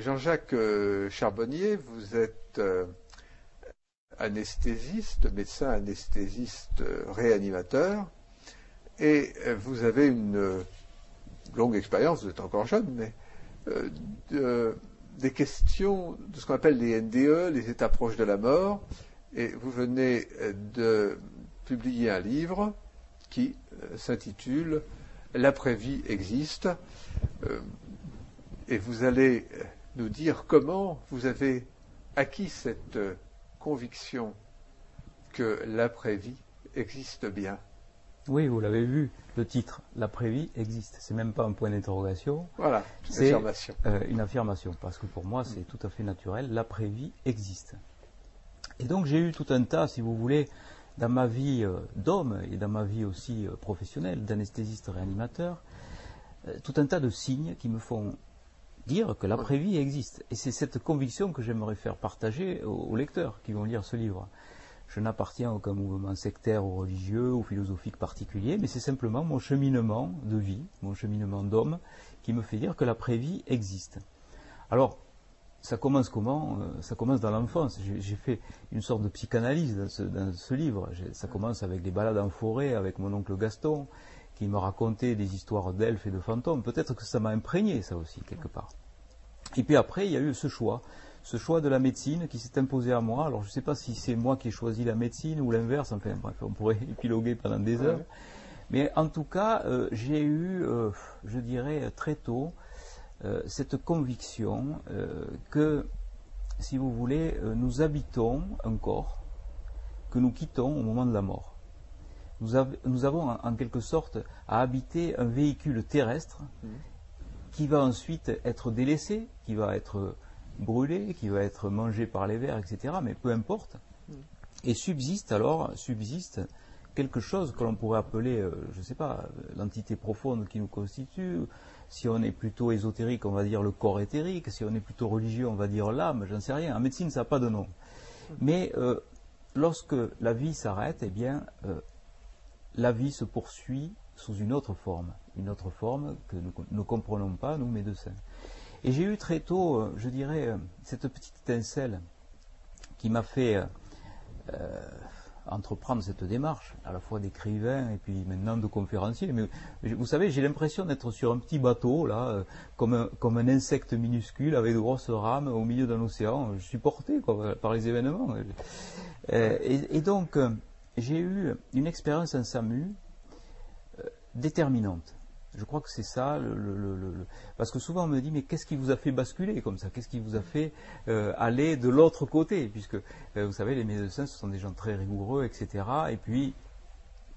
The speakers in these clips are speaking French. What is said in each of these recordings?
Jean-Jacques Charbonnier, vous êtes anesthésiste, médecin anesthésiste réanimateur, et vous avez une longue expérience, vous êtes encore jeune, mais des questions de ce qu'on appelle les NDE, les états proches de la mort, et vous venez de publier un livre qui s'intitule « L'après-vie existe ». Et vous allez nous dire comment vous avez acquis cette conviction que l'après-vie existe bien. Oui, vous l'avez vu, le titre, l'après-vie existe. C'est même pas un point d'interrogation. Voilà, c'est une affirmation. Une affirmation, parce que pour moi, c'est tout à fait naturel, l'après-vie existe. Et donc, j'ai eu tout un tas, si vous voulez, dans ma vie d'homme et dans ma vie aussi professionnelle, d'anesthésiste réanimateur, tout un tas de signes qui me font dire que l'après-vie existe. Et c'est cette conviction que j'aimerais faire partager aux lecteurs qui vont lire ce livre. Je n'appartiens à aucun mouvement sectaire ou religieux ou philosophique particulier, mais c'est simplement mon cheminement de vie, mon cheminement d'homme, qui me fait dire que l'après-vie existe. Alors, ça commence comment? Ça commence dans l'enfance. J'ai fait une sorte de psychanalyse dans ce livre. Ça commence avec des balades en forêt, avec mon oncle Gaston, qui me racontait des histoires d'elfes et de fantômes. Peut-être que ça m'a imprégné, ça aussi, quelque part. Et puis après, il y a eu ce choix de la médecine qui s'est imposé à moi. Alors, je ne sais pas si c'est moi qui ai choisi la médecine ou l'inverse. Enfin, bref, on pourrait épiloguer pendant des heures. Mais en tout cas, j'ai eu, je dirais, très tôt, cette conviction que, si vous voulez, nous habitons un corps que nous quittons au moment de la mort. Nous avons en quelque sorte à habiter un véhicule terrestre qui va ensuite être délaissé, qui va être brûlé, qui va être mangé par les vers, etc. Mais peu importe. Et subsiste quelque chose que l'on pourrait appeler, je ne sais pas, l'entité profonde qui nous constitue. Si on est plutôt ésotérique, on va dire le corps éthérique. Si on est plutôt religieux, on va dire l'âme, j'en sais rien. En médecine, ça n'a pas de nom. Mais lorsque la vie s'arrête, eh bien... la vie se poursuit sous une autre forme que nous ne comprenons pas, nous médecins. Et j'ai eu très tôt, je dirais, cette petite étincelle qui m'a fait entreprendre cette démarche, à la fois d'écrivain et puis maintenant de conférencier. Mais vous savez, j'ai l'impression d'être sur un petit bateau, là, comme un insecte minuscule avec de grosses rames au milieu d'un océan. Je suis porté quoi, par les événements. Et donc... j'ai eu une expérience en SAMU déterminante. Je crois que c'est ça, parce que souvent on me dit, mais qu'est-ce qui vous a fait basculer comme ça? Qu'est-ce qui vous a fait aller de l'autre côté? Puisque, vous savez, les médecins, ce sont des gens très rigoureux, etc. Et puis,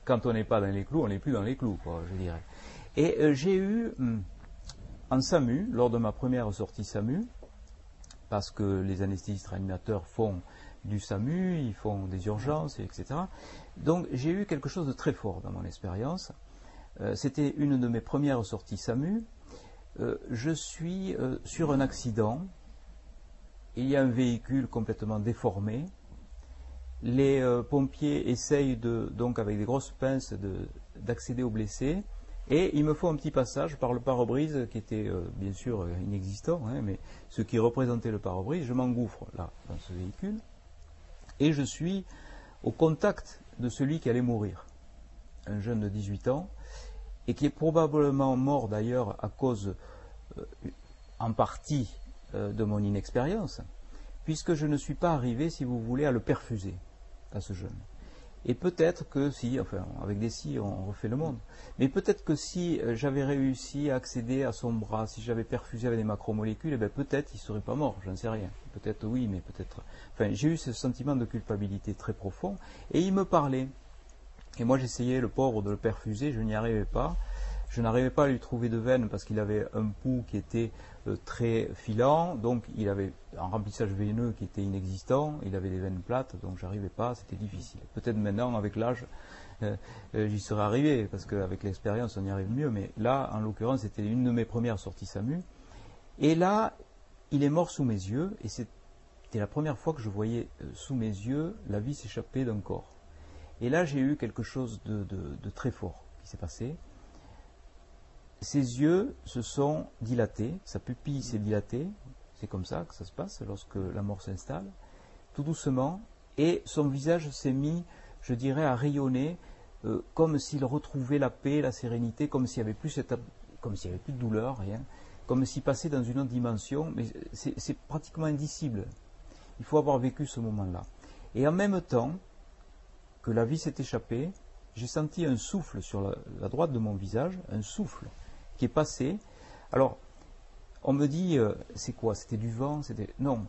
quand on n'est pas dans les clous, on n'est plus dans les clous, quoi, je dirais. Et j'ai eu, en SAMU, lors de ma première sortie SAMU, parce que les anesthésistes réanimateurs font... du SAMU, ils font des urgences, etc. Donc j'ai eu quelque chose de très fort dans mon expérience. C'était une de mes premières sorties SAMU. Je suis sur un accident. Il y a un véhicule complètement déformé. Les pompiers essayent donc avec des grosses pinces d'accéder aux blessés. Et ils me font un petit passage par le pare-brise qui était bien sûr inexistant, hein, mais ce qui représentait le pare-brise, je m'engouffre là dans ce véhicule. Et je suis au contact de celui qui allait mourir, un jeune de 18 ans, et qui est probablement mort d'ailleurs à cause, en partie, de mon inexpérience, puisque je ne suis pas arrivé, si vous voulez, à le perfuser, à ce jeune. Et peut-être que si, enfin, avec des si, on refait le monde, mais peut-être que si j'avais réussi à accéder à son bras, si j'avais perfusé avec des macromolécules, eh bien peut-être il ne serait pas mort, j'en sais rien. Peut-être oui, mais peut-être... Enfin, j'ai eu ce sentiment de culpabilité très profond, et il me parlait. Et moi, j'essayais, le pauvre, de le perfuser, je n'y arrivais pas. Je n'arrivais pas à lui trouver de veine parce qu'il avait un pouls qui était très filant, donc il avait un remplissage veineux qui était inexistant, il avait des veines plates, donc j'arrivais pas, c'était difficile. Peut-être maintenant, avec l'âge, j'y serais arrivé, parce qu'avec l'expérience, on y arrive mieux, mais là, en l'occurrence, c'était une de mes premières sorties SAMU. Et là, il est mort sous mes yeux, et c'était la première fois que je voyais sous mes yeux la vie s'échapper d'un corps. Et là, j'ai eu quelque chose de très fort qui s'est passé. Ses yeux se sont dilatés, sa pupille s'est dilatée, c'est comme ça que ça se passe lorsque la mort s'installe, tout doucement, et son visage s'est mis, je dirais, à rayonner, comme s'il retrouvait la paix, la sérénité, comme s'il n'y avait plus de douleur, rien, comme s'il passait dans une autre dimension, mais c'est pratiquement indicible. Il faut avoir vécu ce moment-là. Et en même temps que la vie s'est échappée, j'ai senti un souffle sur la droite de mon visage, un souffle qui est passé. Alors, on me dit, c'est quoi? C'était du vent? Non,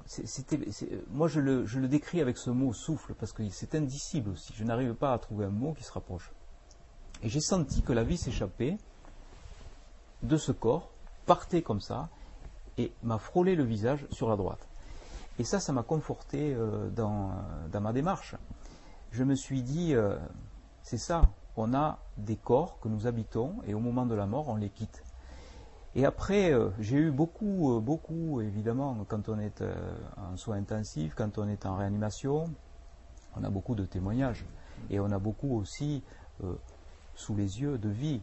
moi je le décris avec ce mot souffle, parce que c'est indicible aussi. Je n'arrive pas à trouver un mot qui se rapproche. Et j'ai senti que la vie s'échappait de ce corps, partait comme ça, et m'a frôlé le visage sur la droite. Et ça m'a conforté dans ma démarche. Je me suis dit, c'est ça, on a des corps que nous habitons, et au moment de la mort, on les quitte. Et après, j'ai eu beaucoup, évidemment, quand on est en soins intensifs, quand on est en réanimation, on a beaucoup de témoignages. Et on a beaucoup aussi, sous les yeux, de vies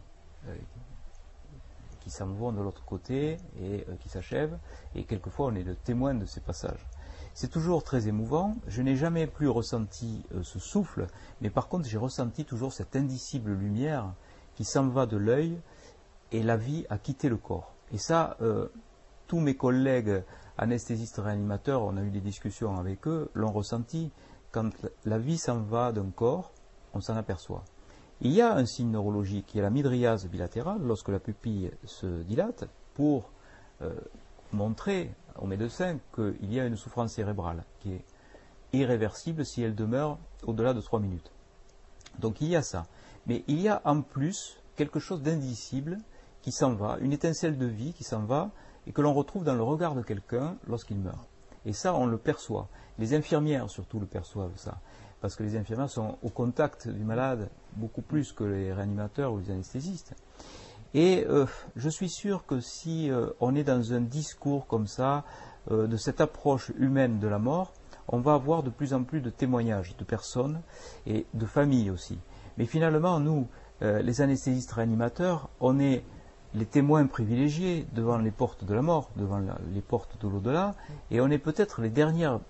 qui s'en vont de l'autre côté et qui s'achèvent. Et quelquefois, on est le témoin de ces passages. C'est toujours très émouvant. Je n'ai jamais plus ressenti ce souffle, mais par contre, j'ai ressenti toujours cette indicible lumière qui s'en va de l'œil, et la vie a quitté le corps. Et ça, tous mes collègues anesthésistes réanimateurs, on a eu des discussions avec eux, l'ont ressenti. Quand la vie s'en va d'un corps, on s'en aperçoit. Il y a un signe neurologique qui est la mydriase bilatérale, lorsque la pupille se dilate, pour montrer au médecin qu'il y a une souffrance cérébrale qui est irréversible si elle demeure au-delà de 3 minutes. Donc il y a ça. Mais il y a en plus quelque chose d'indicible qui s'en va, une étincelle de vie qui s'en va et que l'on retrouve dans le regard de quelqu'un lorsqu'il meurt. Et ça, on le perçoit. Les infirmières surtout le perçoivent, ça. Parce que les infirmières sont au contact du malade beaucoup plus que les réanimateurs ou les anesthésistes. Et je suis sûr que si on est dans un discours comme ça, de cette approche humaine de la mort, on va avoir de plus en plus de témoignages de personnes et de familles aussi. Mais finalement, nous, les anesthésistes réanimateurs, on est les témoins privilégiés devant les portes de la mort, devant les portes de l'au-delà, et on est peut-être les dernières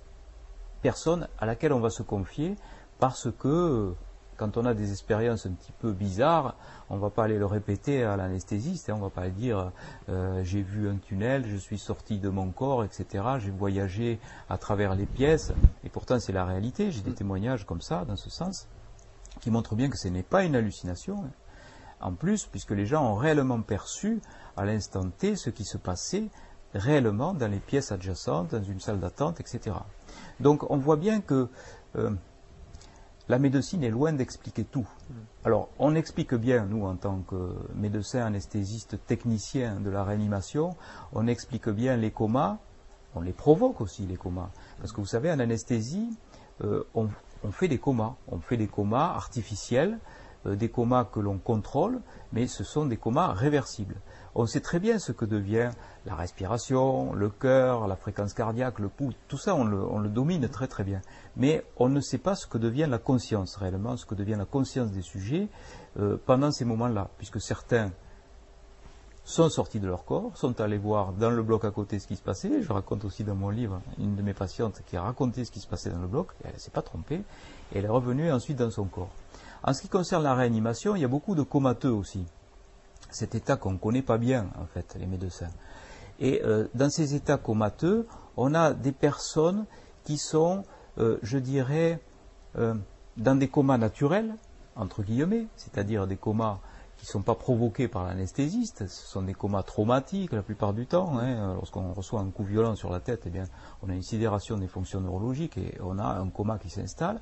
personnes à laquelle on va se confier, parce que quand on a des expériences un petit peu bizarres, on ne va pas aller le répéter à l'anesthésiste, hein, on ne va pas aller dire j'ai vu un tunnel, je suis sorti de mon corps, etc., j'ai voyagé à travers les pièces, et pourtant c'est la réalité, j'ai des témoignages comme ça, dans ce sens, qui montrent bien que ce n'est pas une hallucination, hein. En plus, puisque les gens ont réellement perçu, à l'instant T, ce qui se passait réellement dans les pièces adjacentes, dans une salle d'attente, etc. Donc on voit bien que la médecine est loin d'expliquer tout. Alors on explique bien, nous, en tant que médecins, anesthésistes, techniciens de la réanimation, on explique bien les comas, on les provoque aussi, les comas. Parce que vous savez, en anesthésie, on fait des comas. On fait des comas artificiels, des comas que l'on contrôle, mais ce sont des comas réversibles. On sait très bien ce que devient la respiration, le cœur, la fréquence cardiaque, le pouls, tout ça on le domine très très bien. Mais on ne sait pas ce que devient la conscience réellement, ce que devient la conscience des sujets pendant ces moments-là, puisque certains sont sortis de leur corps, sont allés voir dans le bloc à côté ce qui se passait. Je raconte aussi dans mon livre une de mes patientes qui a raconté ce qui se passait dans le bloc, elle ne s'est pas trompée, et elle est revenue ensuite dans son corps. En ce qui concerne la réanimation, il y a beaucoup de comateux aussi. Cet état qu'on ne connaît pas bien, en fait, les médecins. Et dans ces états comateux, on a des personnes qui sont, je dirais, dans des comas naturels, entre guillemets, c'est-à-dire des comas qui ne sont pas provoqués par l'anesthésiste. Ce sont des comas traumatiques la plupart du temps, hein. Lorsqu'on reçoit un coup violent sur la tête, eh bien, on a une sidération des fonctions neurologiques et on a un coma qui s'installe.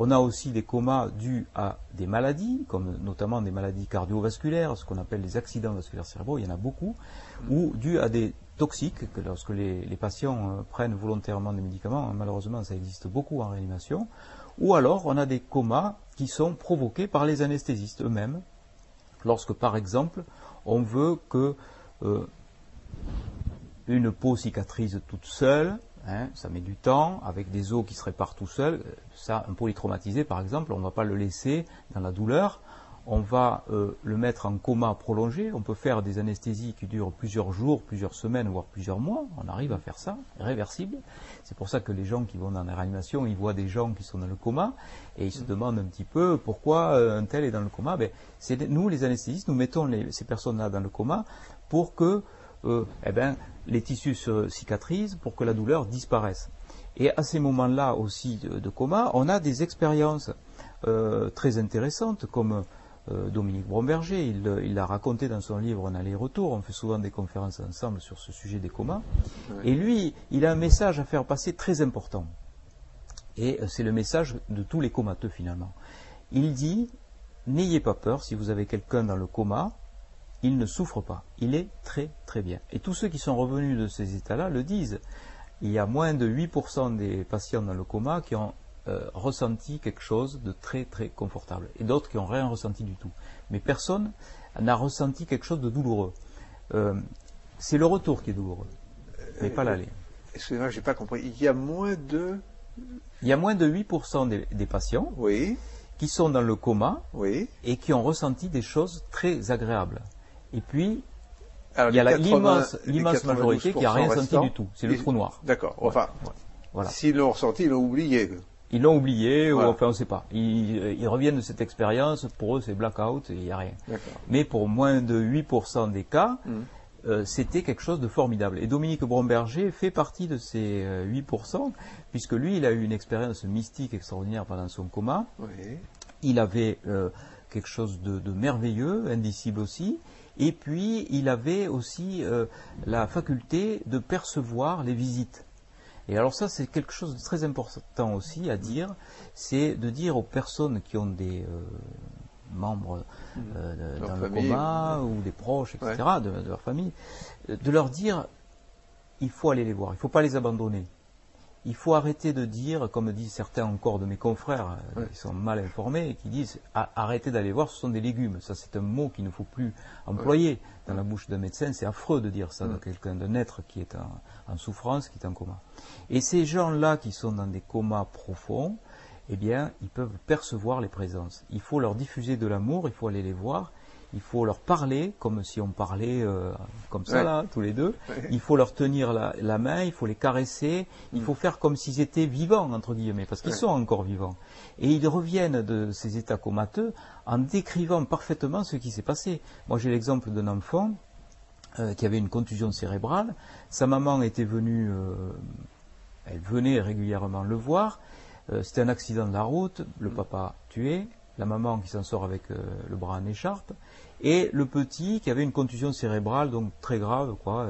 On a aussi des comas dus à des maladies, comme notamment des maladies cardiovasculaires, ce qu'on appelle les accidents vasculaires cérébraux, il y en a beaucoup, ou dus à des toxiques, que lorsque les patients prennent volontairement des médicaments, malheureusement ça existe beaucoup en réanimation, ou alors on a des comas qui sont provoqués par les anesthésistes eux-mêmes, lorsque par exemple on veut que une peau cicatrise toute seule. Hein, ça met du temps, avec des os qui se réparent tout seuls. Ça, un polytraumatisé, par exemple, on ne va pas le laisser dans la douleur. on va le mettre en coma prolongé. On peut faire des anesthésies qui durent plusieurs jours, plusieurs semaines, voire plusieurs mois. On arrive à faire ça, réversible. C'est pour ça que les gens qui vont dans la réanimation, ils voient des gens qui sont dans le coma et ils se demandent un petit peu pourquoi un tel est dans le coma. Ben, c'est nous, les anesthésistes, nous mettons ces personnes-là dans le coma pour que les tissus se cicatrisent, pour que la douleur disparaisse. Et à ces moments-là aussi de coma, on a des expériences très intéressantes, comme Dominique Bromberger, il l'a raconté dans son livre « En aller-retour », on fait souvent des conférences ensemble sur ce sujet des comas, et lui, il a un message à faire passer très important, et c'est le message de tous les comateux finalement. Il dit « N'ayez pas peur, si vous avez quelqu'un dans le coma, il ne souffre pas, il est très très bien. » Et tous ceux qui sont revenus de ces états-là le disent. Il y a moins de 8% des patients dans le coma qui ont ressenti quelque chose de très très confortable, et d'autres qui n'ont rien ressenti du tout. Mais personne n'a ressenti quelque chose de douloureux. C'est le retour qui est douloureux, mais pas l'aller. Excusez-moi, je n'ai pas compris. Il y a moins de 8% des patients qui sont dans le coma et qui ont ressenti des choses très agréables. Et puis, alors, il y a l'immense majorité qui n'a rien senti du tout. C'est le trou noir. D'accord. Enfin, voilà. S'ils l'ont ressenti, ils l'ont oublié. Ils l'ont oublié, ou enfin on ne sait pas. Ils reviennent de cette expérience, pour eux c'est blackout, il n'y a rien. Mais pour moins de 8% des cas, c'était quelque chose de formidable. Et Dominique Bromberger fait partie de ces 8%, puisque lui, il a eu une expérience mystique extraordinaire pendant son coma. Il avait quelque chose de merveilleux, indicible aussi. Et puis, il avait aussi la faculté de percevoir les visites. Et alors ça, c'est quelque chose de très important aussi à dire, c'est de dire aux personnes qui ont des membres dans le coma ou des proches, etc., de leur famille, de leur dire, il faut aller les voir, il ne faut pas les abandonner. Il faut arrêter de dire, comme disent certains encore de mes confrères qui sont mal informés, qui disent arrêtez d'aller voir, ce sont des légumes. Ça, c'est un mot qu'il ne faut plus employer dans la bouche d'un médecin. C'est affreux de dire ça de quelqu'un, d'un être qui est en souffrance, qui est en coma. Et ces gens-là qui sont dans des comas profonds, eh bien, ils peuvent percevoir les présences. Il faut leur diffuser de l'amour, il faut aller les voir. Il faut leur parler, comme si on parlait comme ça, là, tous les deux. Il faut leur tenir la main, il faut les caresser, il faut faire comme s'ils étaient vivants, entre guillemets, parce qu'ils sont encore vivants. Et ils reviennent de ces états comateux en décrivant parfaitement ce qui s'est passé. Moi, j'ai l'exemple d'un enfant qui avait une contusion cérébrale. Sa maman était venue, elle venait régulièrement le voir. C'était un accident de la route, le papa tué. La maman qui s'en sort avec le bras en écharpe, et le petit qui avait une contusion cérébrale, donc très grave, quoi.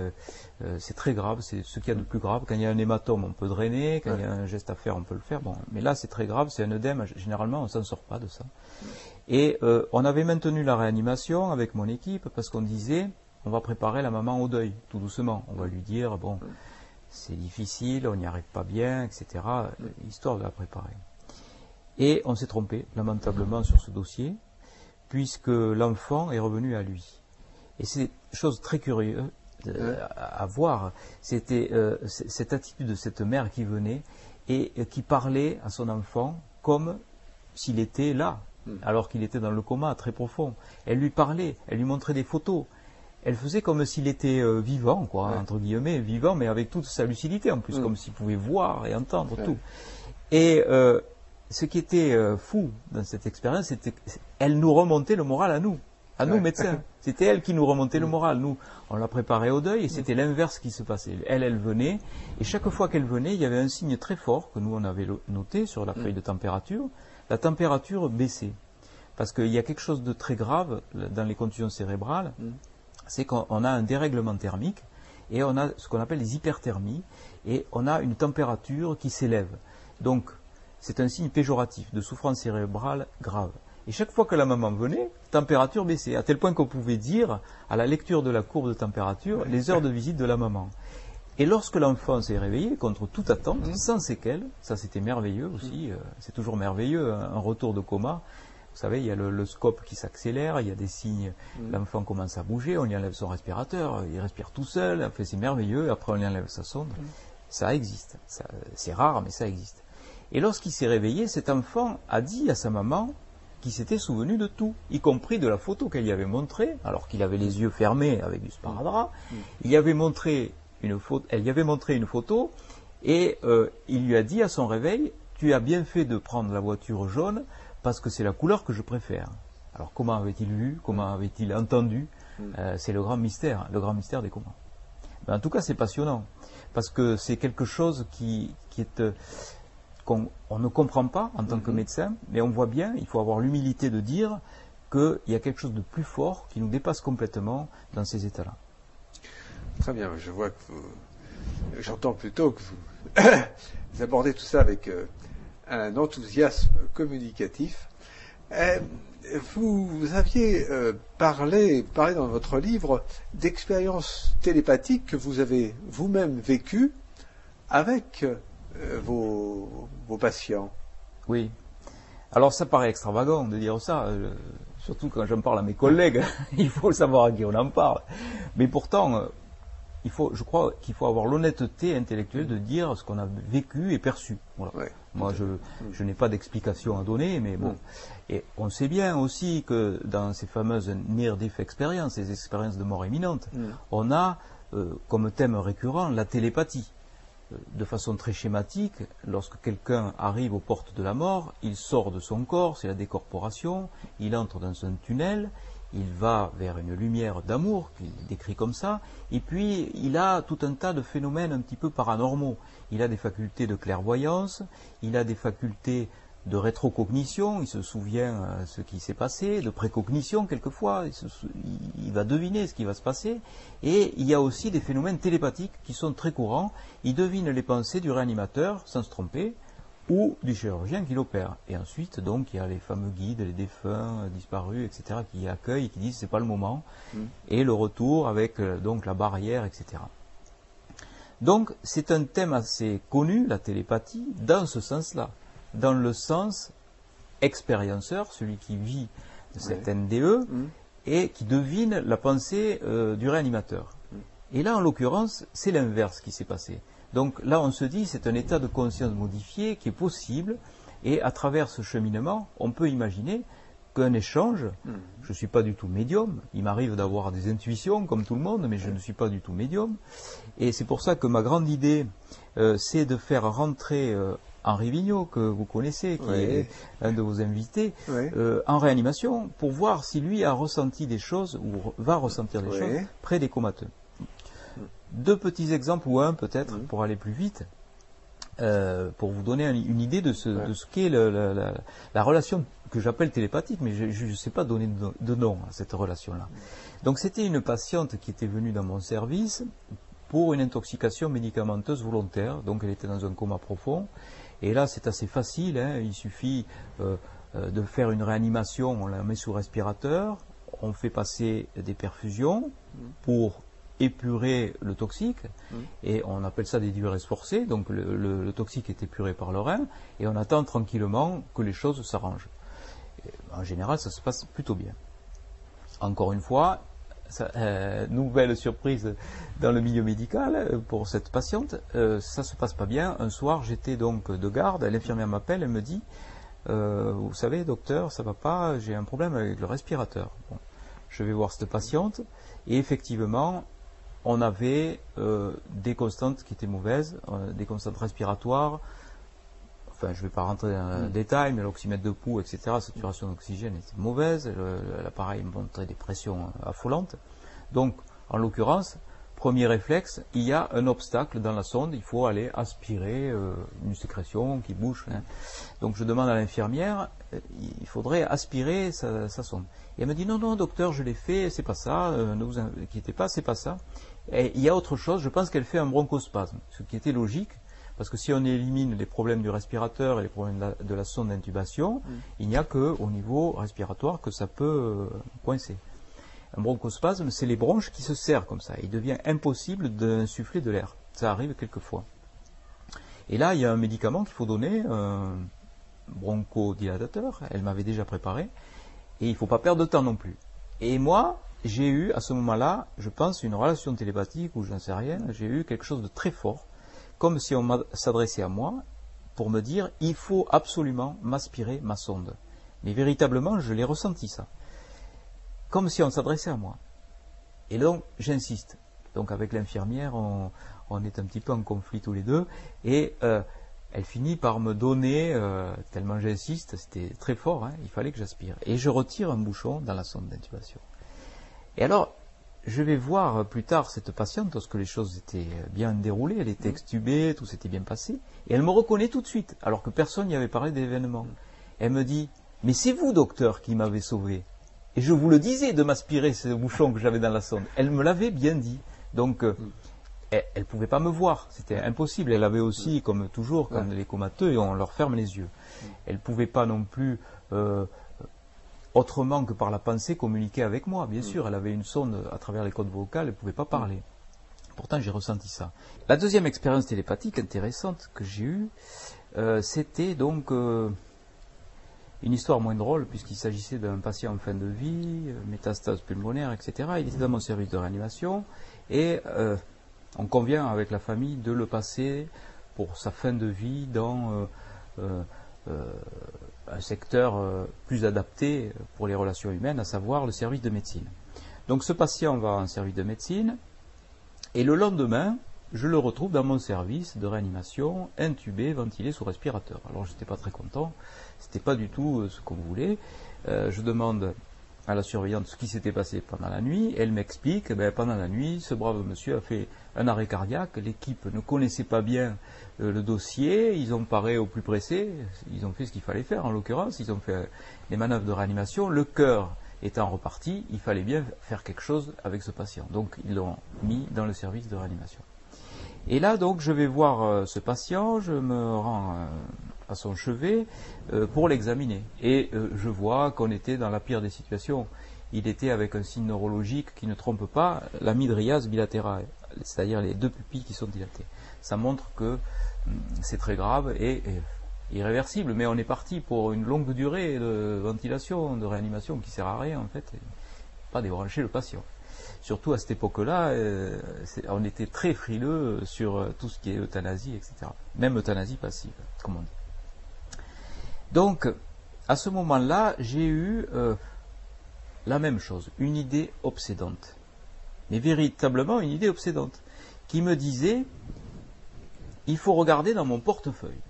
C'est très grave, c'est ce qu'il y a de plus grave. Quand il y a un hématome, on peut drainer, quand il y a un geste à faire, on peut le faire. Bon, mais là, c'est très grave, c'est un œdème, généralement, on ne s'en sort pas de ça. Et on avait maintenu la réanimation avec mon équipe, parce qu'on disait, on va préparer la maman au deuil, tout doucement. On va lui dire, bon, c'est difficile, on n'y arrive pas bien, etc., histoire de la préparer. Et on s'est trompé, lamentablement, sur ce dossier, puisque l'enfant est revenu à lui. Et c'est chose très curieuse à voir. C'était cette attitude de cette mère qui venait et qui parlait à son enfant comme s'il était là, alors qu'il était dans le coma très profond. Elle lui parlait, elle lui montrait des photos. Elle faisait comme s'il était vivant, quoi, entre guillemets, vivant, mais avec toute sa lucidité en plus, comme s'il pouvait voir et entendre tout. Et ce qui était fou dans cette expérience, c'était qu'elle nous remontait le moral à nous médecins. C'était elle qui nous remontait le moral. Nous, on la préparait au deuil et c'était l'inverse qui se passait. Elle venait et chaque fois qu'elle venait, il y avait un signe très fort que nous, on avait noté sur la feuille de température. La température baissait. Parce qu'il y a quelque chose de très grave dans les contusions cérébrales, c'est qu'on a un dérèglement thermique et on a ce qu'on appelle les hyperthermies et on a une température qui s'élève. Donc, c'est un signe péjoratif de souffrance cérébrale grave. Et chaque fois que la maman venait, température baissait, à tel point qu'on pouvait dire, à la lecture de la courbe de température, les heures de visite de la maman. Et lorsque l'enfant s'est réveillé, contre toute attente, sans séquelles, ça c'était merveilleux aussi, c'est toujours merveilleux, un retour de coma. Vous savez, il y a le scope qui s'accélère, il y a des signes, l'enfant commence à bouger, on lui enlève son respirateur, il respire tout seul, après c'est merveilleux, après on lui enlève sa sonde. Ça existe, c'est rare mais ça existe. Et lorsqu'il s'est réveillé, cet enfant a dit à sa maman, qui s'était souvenu de tout, y compris de la photo qu'elle y avait montrée, alors qu'il avait les yeux fermés avec du sparadrap. Il y avait montré une photo, elle y avait montré une photo, et il lui a dit à son réveil, « Tu as bien fait de prendre la voiture jaune, parce que c'est la couleur que je préfère. » Alors comment avait-il vu, comment avait-il entendu? C'est le grand mystère des communs. Mais en tout cas, c'est passionnant, parce que c'est quelque chose qui est... qu'on ne comprend pas en tant que médecin, mais on voit bien, il faut avoir l'humilité de dire qu'il y a quelque chose de plus fort qui nous dépasse complètement dans ces états-là. Très bien, je vois que vous... J'entends plutôt que vous abordez tout ça avec un enthousiasme communicatif. Vous aviez parlé dans votre livre d'expériences télépathiques que vous avez vous-même vécues avec... Vos patients. Oui. Alors ça paraît extravagant de dire ça, surtout quand j'en parle à mes collègues, il faut savoir à qui on en parle. Mais pourtant, je crois qu'il faut avoir l'honnêteté intellectuelle de dire ce qu'on a vécu et perçu. Voilà. Ouais. Moi, je n'ai pas d'explication à donner, mais bon. Et on sait bien aussi que dans ces fameuses near-death expériences, ces expériences de mort imminente, on a comme thème récurrent la télépathie. De façon très schématique, lorsque quelqu'un arrive aux portes de la mort, il sort de son corps, c'est la décorporation, il entre dans un tunnel, il va vers une lumière d'amour, qu'il décrit comme ça, et puis il a tout un tas de phénomènes un petit peu paranormaux. Il a des facultés de clairvoyance, il a des facultés de rétrocognition, il se souvient ce qui s'est passé, de précognition quelquefois, il va deviner ce qui va se passer, et il y a aussi des phénomènes télépathiques qui sont très courants, il devine les pensées du réanimateur, sans se tromper, ou du chirurgien qui l'opère. Et ensuite, donc, il y a les fameux guides, les défunts, disparus, etc., qui accueillent, qui disent c'est pas le moment, et le retour avec donc la barrière, etc. Donc, c'est un thème assez connu, la télépathie, dans ce sens-là. Dans le sens expérienceur, celui qui vit cette NDE et qui devine la pensée du réanimateur. Et là, en l'occurrence, c'est l'inverse qui s'est passé. Donc là, on se dit, c'est un état de conscience modifié qui est possible, et à travers ce cheminement, on peut imaginer qu'un échange, je ne suis pas du tout médium, il m'arrive d'avoir des intuitions comme tout le monde, mais je ne suis pas du tout médium, et c'est pour ça que ma grande idée, c'est de faire rentrer... Henri Vigneault, que vous connaissez, qui est un de vos invités, en réanimation, pour voir si lui a ressenti des choses, ou va ressentir des choses, près des comateux. Deux petits exemples, ou un peut-être, pour aller plus vite, pour vous donner une idée de ce qu'est la relation que j'appelle télépathique, mais je ne sais pas donner de nom à cette relation-là. Donc c'était une patiente qui était venue dans mon service pour une intoxication médicamenteuse volontaire, donc elle était dans un coma profond. Et là, c'est assez facile, hein. Il suffit de faire une réanimation, on la met sous respirateur, on fait passer des perfusions pour épurer le toxique, et on appelle ça des diuréses forcées, donc le toxique est épuré par le rein, et on attend tranquillement que les choses s'arrangent. En général, ça se passe plutôt bien. Encore une fois, nouvelle surprise dans le milieu médical pour cette patiente, ça se passe pas bien. Un soir, j'étais donc de garde, l'infirmière m'appelle, elle me dit vous savez docteur, ça va pas, j'ai un problème avec le respirateur. Bon, je vais voir cette patiente et effectivement on avait des constantes qui étaient mauvaises, des constantes respiratoires, enfin je ne vais pas rentrer dans le détail, mais l'oxymètre de pouls, etc., la saturation d'oxygène était mauvaise, l'appareil montrait des pressions affolantes. Donc, en l'occurrence, premier réflexe, il y a un obstacle dans la sonde, il faut aller aspirer une sécrétion qui bouge. Donc je demande à l'infirmière, il faudrait aspirer sa sonde. Et elle me dit, non docteur, je l'ai fait, c'est pas ça, ne vous inquiétez pas, c'est pas ça. Et il y a autre chose, je pense qu'elle fait un bronchospasme, ce qui était logique, parce que si on élimine les problèmes du respirateur et les problèmes de la sonde d'intubation, il n'y a qu'au niveau respiratoire que ça peut coincer. Un bronchospasme, c'est les bronches qui se serrent comme ça. Il devient impossible d'insuffler de l'air. Ça arrive quelquefois. Et là, il y a un médicament qu'il faut donner, un bronchodilatateur. Elle m'avait déjà préparé. Et il ne faut pas perdre de temps non plus. Et moi, j'ai eu à ce moment-là, je pense, une relation télépathique ou je n'en sais rien. J'ai eu quelque chose de très fort, comme si on s'adressait à moi pour me dire « il faut absolument m'aspirer ma sonde ». mais véritablement je l'ai ressenti ça, comme si on s'adressait à moi. Et donc j'insiste, donc avec l'infirmière on est un petit peu en conflit tous les deux, et elle finit par me donner, tellement j'insiste, c'était très fort, hein, il fallait que j'aspire, et je retire un bouchon dans la sonde d'intubation. Et alors je vais voir plus tard cette patiente, parce que les choses étaient bien déroulées, elle était extubée, tout s'était bien passé, et elle me reconnaît tout de suite, alors que personne n'y avait parlé d'événement. Elle me dit, mais c'est vous, docteur, qui m'avez sauvé. Et je vous le disais de m'aspirer ce bouchon que j'avais dans la sonde. Elle me l'avait bien dit. Donc, elle ne pouvait pas me voir, c'était impossible. Elle avait aussi, comme toujours, quand les comateux, on leur ferme les yeux. Elle ne pouvait pas non plus... autrement que par la pensée, communiquer avec moi. Bien sûr, elle avait une sonde à travers les cordes vocales, elle ne pouvait pas parler. Pourtant, j'ai ressenti ça. La deuxième expérience télépathique intéressante que j'ai eue, c'était donc une histoire moins drôle, puisqu'il s'agissait d'un patient en fin de vie, métastase pulmonaire, etc. Il était dans mon service de réanimation, et on convient avec la famille de le passer pour sa fin de vie dans... un secteur plus adapté pour les relations humaines, à savoir le service de médecine. Donc ce patient va en service de médecine, et le lendemain, je le retrouve dans mon service de réanimation, intubé, ventilé sous respirateur. Alors je n'étais pas très content, c'était pas du tout ce qu'on voulait. Je demande à la surveillante ce qui s'était passé pendant la nuit, elle m'explique, ben, pendant la nuit, ce brave monsieur a fait un arrêt cardiaque, l'équipe ne connaissait pas bien le dossier, ils ont paré au plus pressé, ils ont fait ce qu'il fallait faire en l'occurrence, ils ont fait des manœuvres de réanimation, le cœur étant reparti, il fallait bien faire quelque chose avec ce patient, donc ils l'ont mis dans le service de réanimation. Et là donc je vais voir ce patient, je me rends... à son chevet pour l'examiner. Et je vois qu'on était dans la pire des situations. Il était avec un signe neurologique qui ne trompe pas, la midriase bilatérale, c'est-à-dire les deux pupilles qui sont dilatées. Ça montre que c'est très grave et irréversible, mais on est parti pour une longue durée de ventilation, de réanimation qui sert à rien en fait, et pas débrancher le patient. Surtout à cette époque-là, on était très frileux sur tout ce qui est euthanasie, etc. Même euthanasie passive, comme on dit. Donc, à ce moment-là, j'ai eu la même chose, une idée obsédante, mais véritablement une idée obsédante, qui me disait, il faut regarder dans mon portefeuille.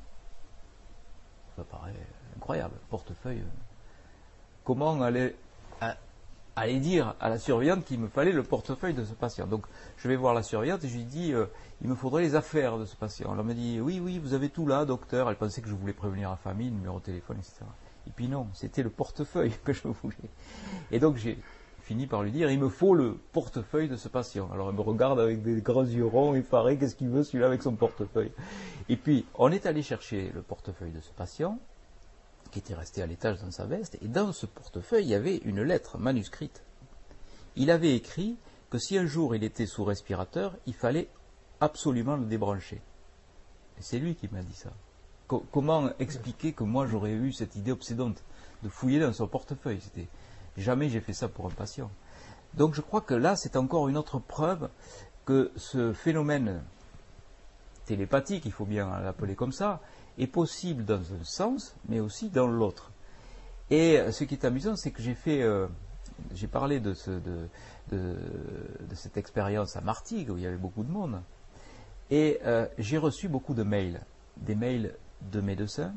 Ça paraît incroyable, portefeuille. Comment aller dire à la surveillante qu'il me fallait le portefeuille de ce patient. Donc, je vais voir la surveillante et je lui dis, il me faudrait les affaires de ce patient. Elle me dit, oui, vous avez tout là, docteur. Elle pensait que je voulais prévenir la famille, numéro de téléphone, etc. Et puis non, c'était le portefeuille que je voulais. Et donc, j'ai fini par lui dire, il me faut le portefeuille de ce patient. Alors, elle me regarde avec des grands yeux ronds, effarés, qu'est-ce qu'il veut celui-là avec son portefeuille. Et puis, on est allé chercher le portefeuille de ce patient, qui était resté à l'étage dans sa veste, et dans ce portefeuille, il y avait une lettre manuscrite. Il avait écrit que si un jour il était sous respirateur, il fallait absolument le débrancher. Et c'est lui qui m'a dit ça. Comment expliquer que moi j'aurais eu cette idée obsédante de fouiller dans son portefeuille? Jamais j'ai fait ça pour un patient. Donc je crois que là, c'est encore une autre preuve que ce phénomène télépathique, il faut bien l'appeler comme ça, est possible dans un sens, mais aussi dans l'autre. Et ce qui est amusant, c'est que j'ai parlé de cette expérience à Martigues, où il y avait beaucoup de monde, et j'ai reçu beaucoup de mails, des mails de médecins,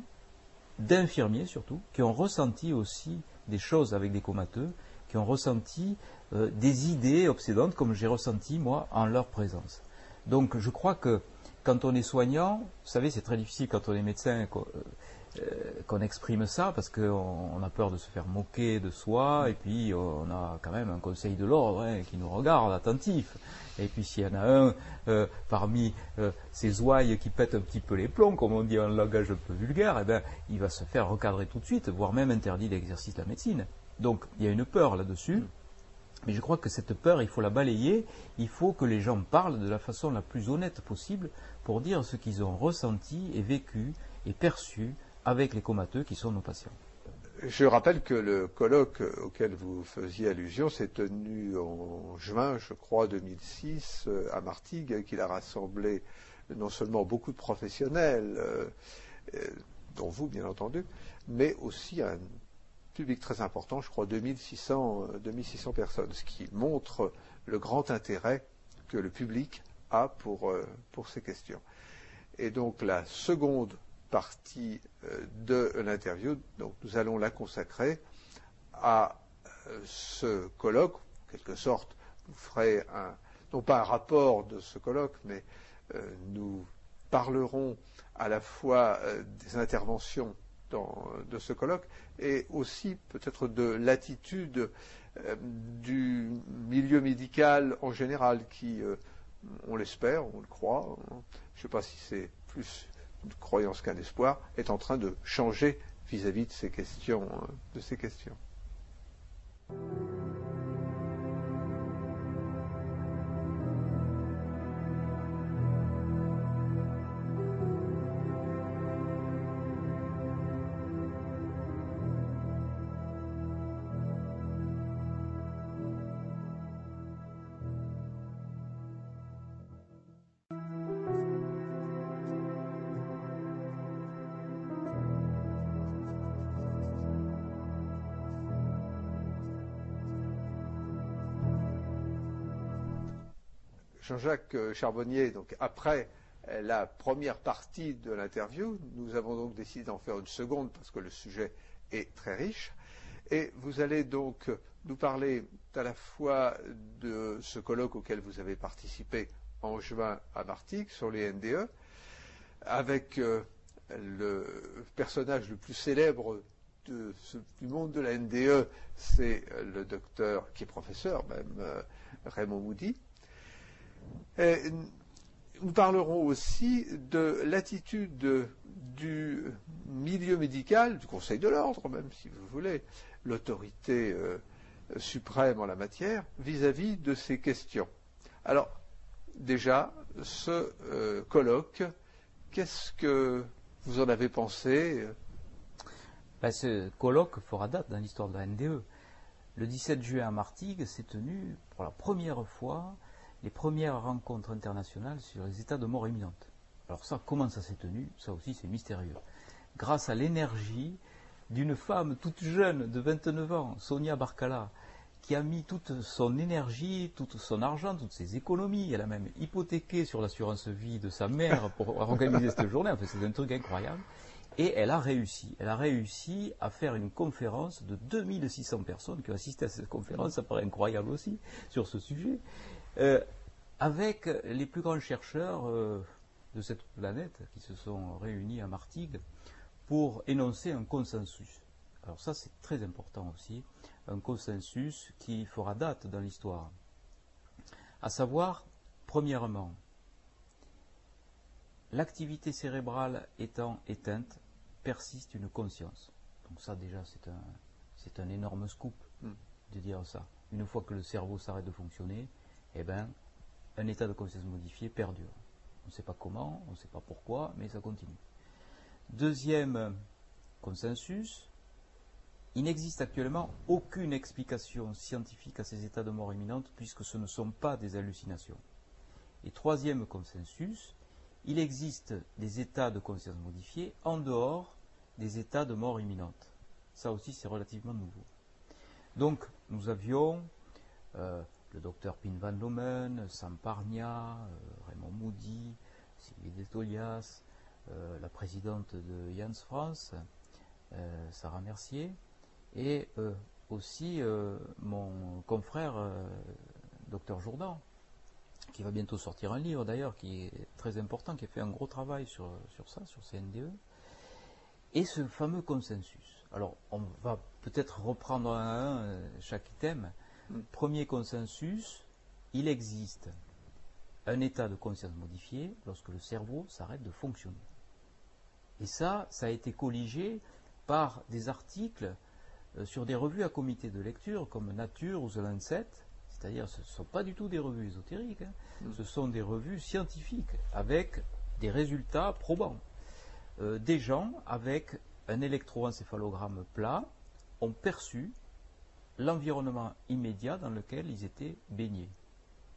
d'infirmiers surtout, qui ont ressenti aussi des choses avec des comateux, qui ont ressenti des idées obsédantes, comme j'ai ressenti, moi, en leur présence. Donc, je crois que quand on est soignant, vous savez, c'est très difficile quand on est médecin qu'on exprime ça, parce qu'on a peur de se faire moquer de soi, et puis on a quand même un conseil de l'ordre qui nous regarde, attentif. Et puis s'il y en a un parmi ces ouailles qui pètent un petit peu les plombs, comme on dit en langage un peu vulgaire, eh bien, il va se faire recadrer tout de suite, voire même interdit l'exercice de la médecine. Donc il y a une peur là-dessus. Mais je crois que cette peur, il faut la balayer, il faut que les gens parlent de la façon la plus honnête possible pour dire ce qu'ils ont ressenti et vécu et perçu avec les comateux qui sont nos patients. Je rappelle que le colloque auquel vous faisiez allusion s'est tenu en juin, je crois, 2006 à Martigues, et qu'il a rassemblé non seulement beaucoup de professionnels, dont vous bien entendu, mais aussi un public très important, je crois 2600 personnes, ce qui montre le grand intérêt que le public a pour ces questions. Et donc la seconde partie de l'interview, donc nous allons la consacrer à ce colloque, en quelque sorte, vous ferez non pas un rapport de ce colloque, mais nous parlerons à la fois des interventions de ce colloque et aussi peut-être de l'attitude du milieu médical en général qui, on l'espère, on le croit, je ne sais pas si c'est plus une croyance qu'un espoir, est en train de changer vis-à-vis de ces questions. Jean-Jacques Charbonnier, donc après la première partie de l'interview, nous avons donc décidé d'en faire une seconde parce que le sujet est très riche. Et vous allez donc nous parler à la fois de ce colloque auquel vous avez participé en juin à Martigues sur les NDE, avec le personnage le plus célèbre du monde de la NDE, c'est le docteur, qui est professeur même, Raymond Moody. Et nous parlerons aussi de l'attitude du milieu médical, du Conseil de l'ordre même, si vous voulez, l'autorité suprême en la matière, vis-à-vis de ces questions. Alors, déjà, ce colloque, qu'est-ce que vous en avez pensé? Ce colloque fera date dans l'histoire de la NDE. Le 17 juin à Martigues s'est tenu pour la première fois les premières rencontres internationales sur les états de mort imminente. Alors ça, comment ça s'est tenu? Ça aussi, c'est mystérieux. Grâce à l'énergie d'une femme toute jeune de 29 ans, Sonia Barkala, qui a mis toute son énergie, tout son argent, toutes ses économies. Elle a même hypothéqué sur l'assurance vie de sa mère pour organiser cette journée. En fait, c'est un truc incroyable. Et elle a réussi. Elle a réussi à faire une conférence de 2600 personnes qui ont assisté à cette conférence. Ça paraît incroyable aussi sur ce sujet. Avec les plus grands chercheurs de cette planète qui se sont réunis à Martigues pour énoncer un consensus. Alors ça, c'est très important aussi, un consensus qui fera date dans l'histoire. À savoir, premièrement, l'activité cérébrale étant éteinte, persiste une conscience. Donc ça, déjà, c'est un énorme scoop de dire ça. Une fois que le cerveau s'arrête de fonctionner, eh bien, un état de conscience modifié perdure. On ne sait pas comment, on ne sait pas pourquoi, mais ça continue. Deuxième consensus, il n'existe actuellement aucune explication scientifique à ces états de mort imminente puisque ce ne sont pas des hallucinations. Et troisième consensus, il existe des états de conscience modifiés en dehors des états de mort imminente. Ça aussi, c'est relativement nouveau. Donc, nous avions le docteur Pim van Lommel, Sam Parnia, Raymond Moody, Sylvie Dethiollaz, la présidente de Jans France, Sarah Mercier, et aussi mon confrère, docteur Jourdan, qui va bientôt sortir un livre d'ailleurs, qui est très important, qui a fait un gros travail sur ces NDE, et ce fameux consensus. Alors, on va peut-être reprendre un à un chaque thème. Premier consensus, il existe un état de conscience modifié lorsque le cerveau s'arrête de fonctionner. Et ça, ça a été colligé par des articles sur des revues à comité de lecture comme Nature ou The Lancet, c'est-à-dire ce ne sont pas du tout des revues ésotériques, ce sont des revues scientifiques avec des résultats probants. Des gens avec un électroencéphalogramme plat ont perçu l'environnement immédiat dans lequel ils étaient baignés,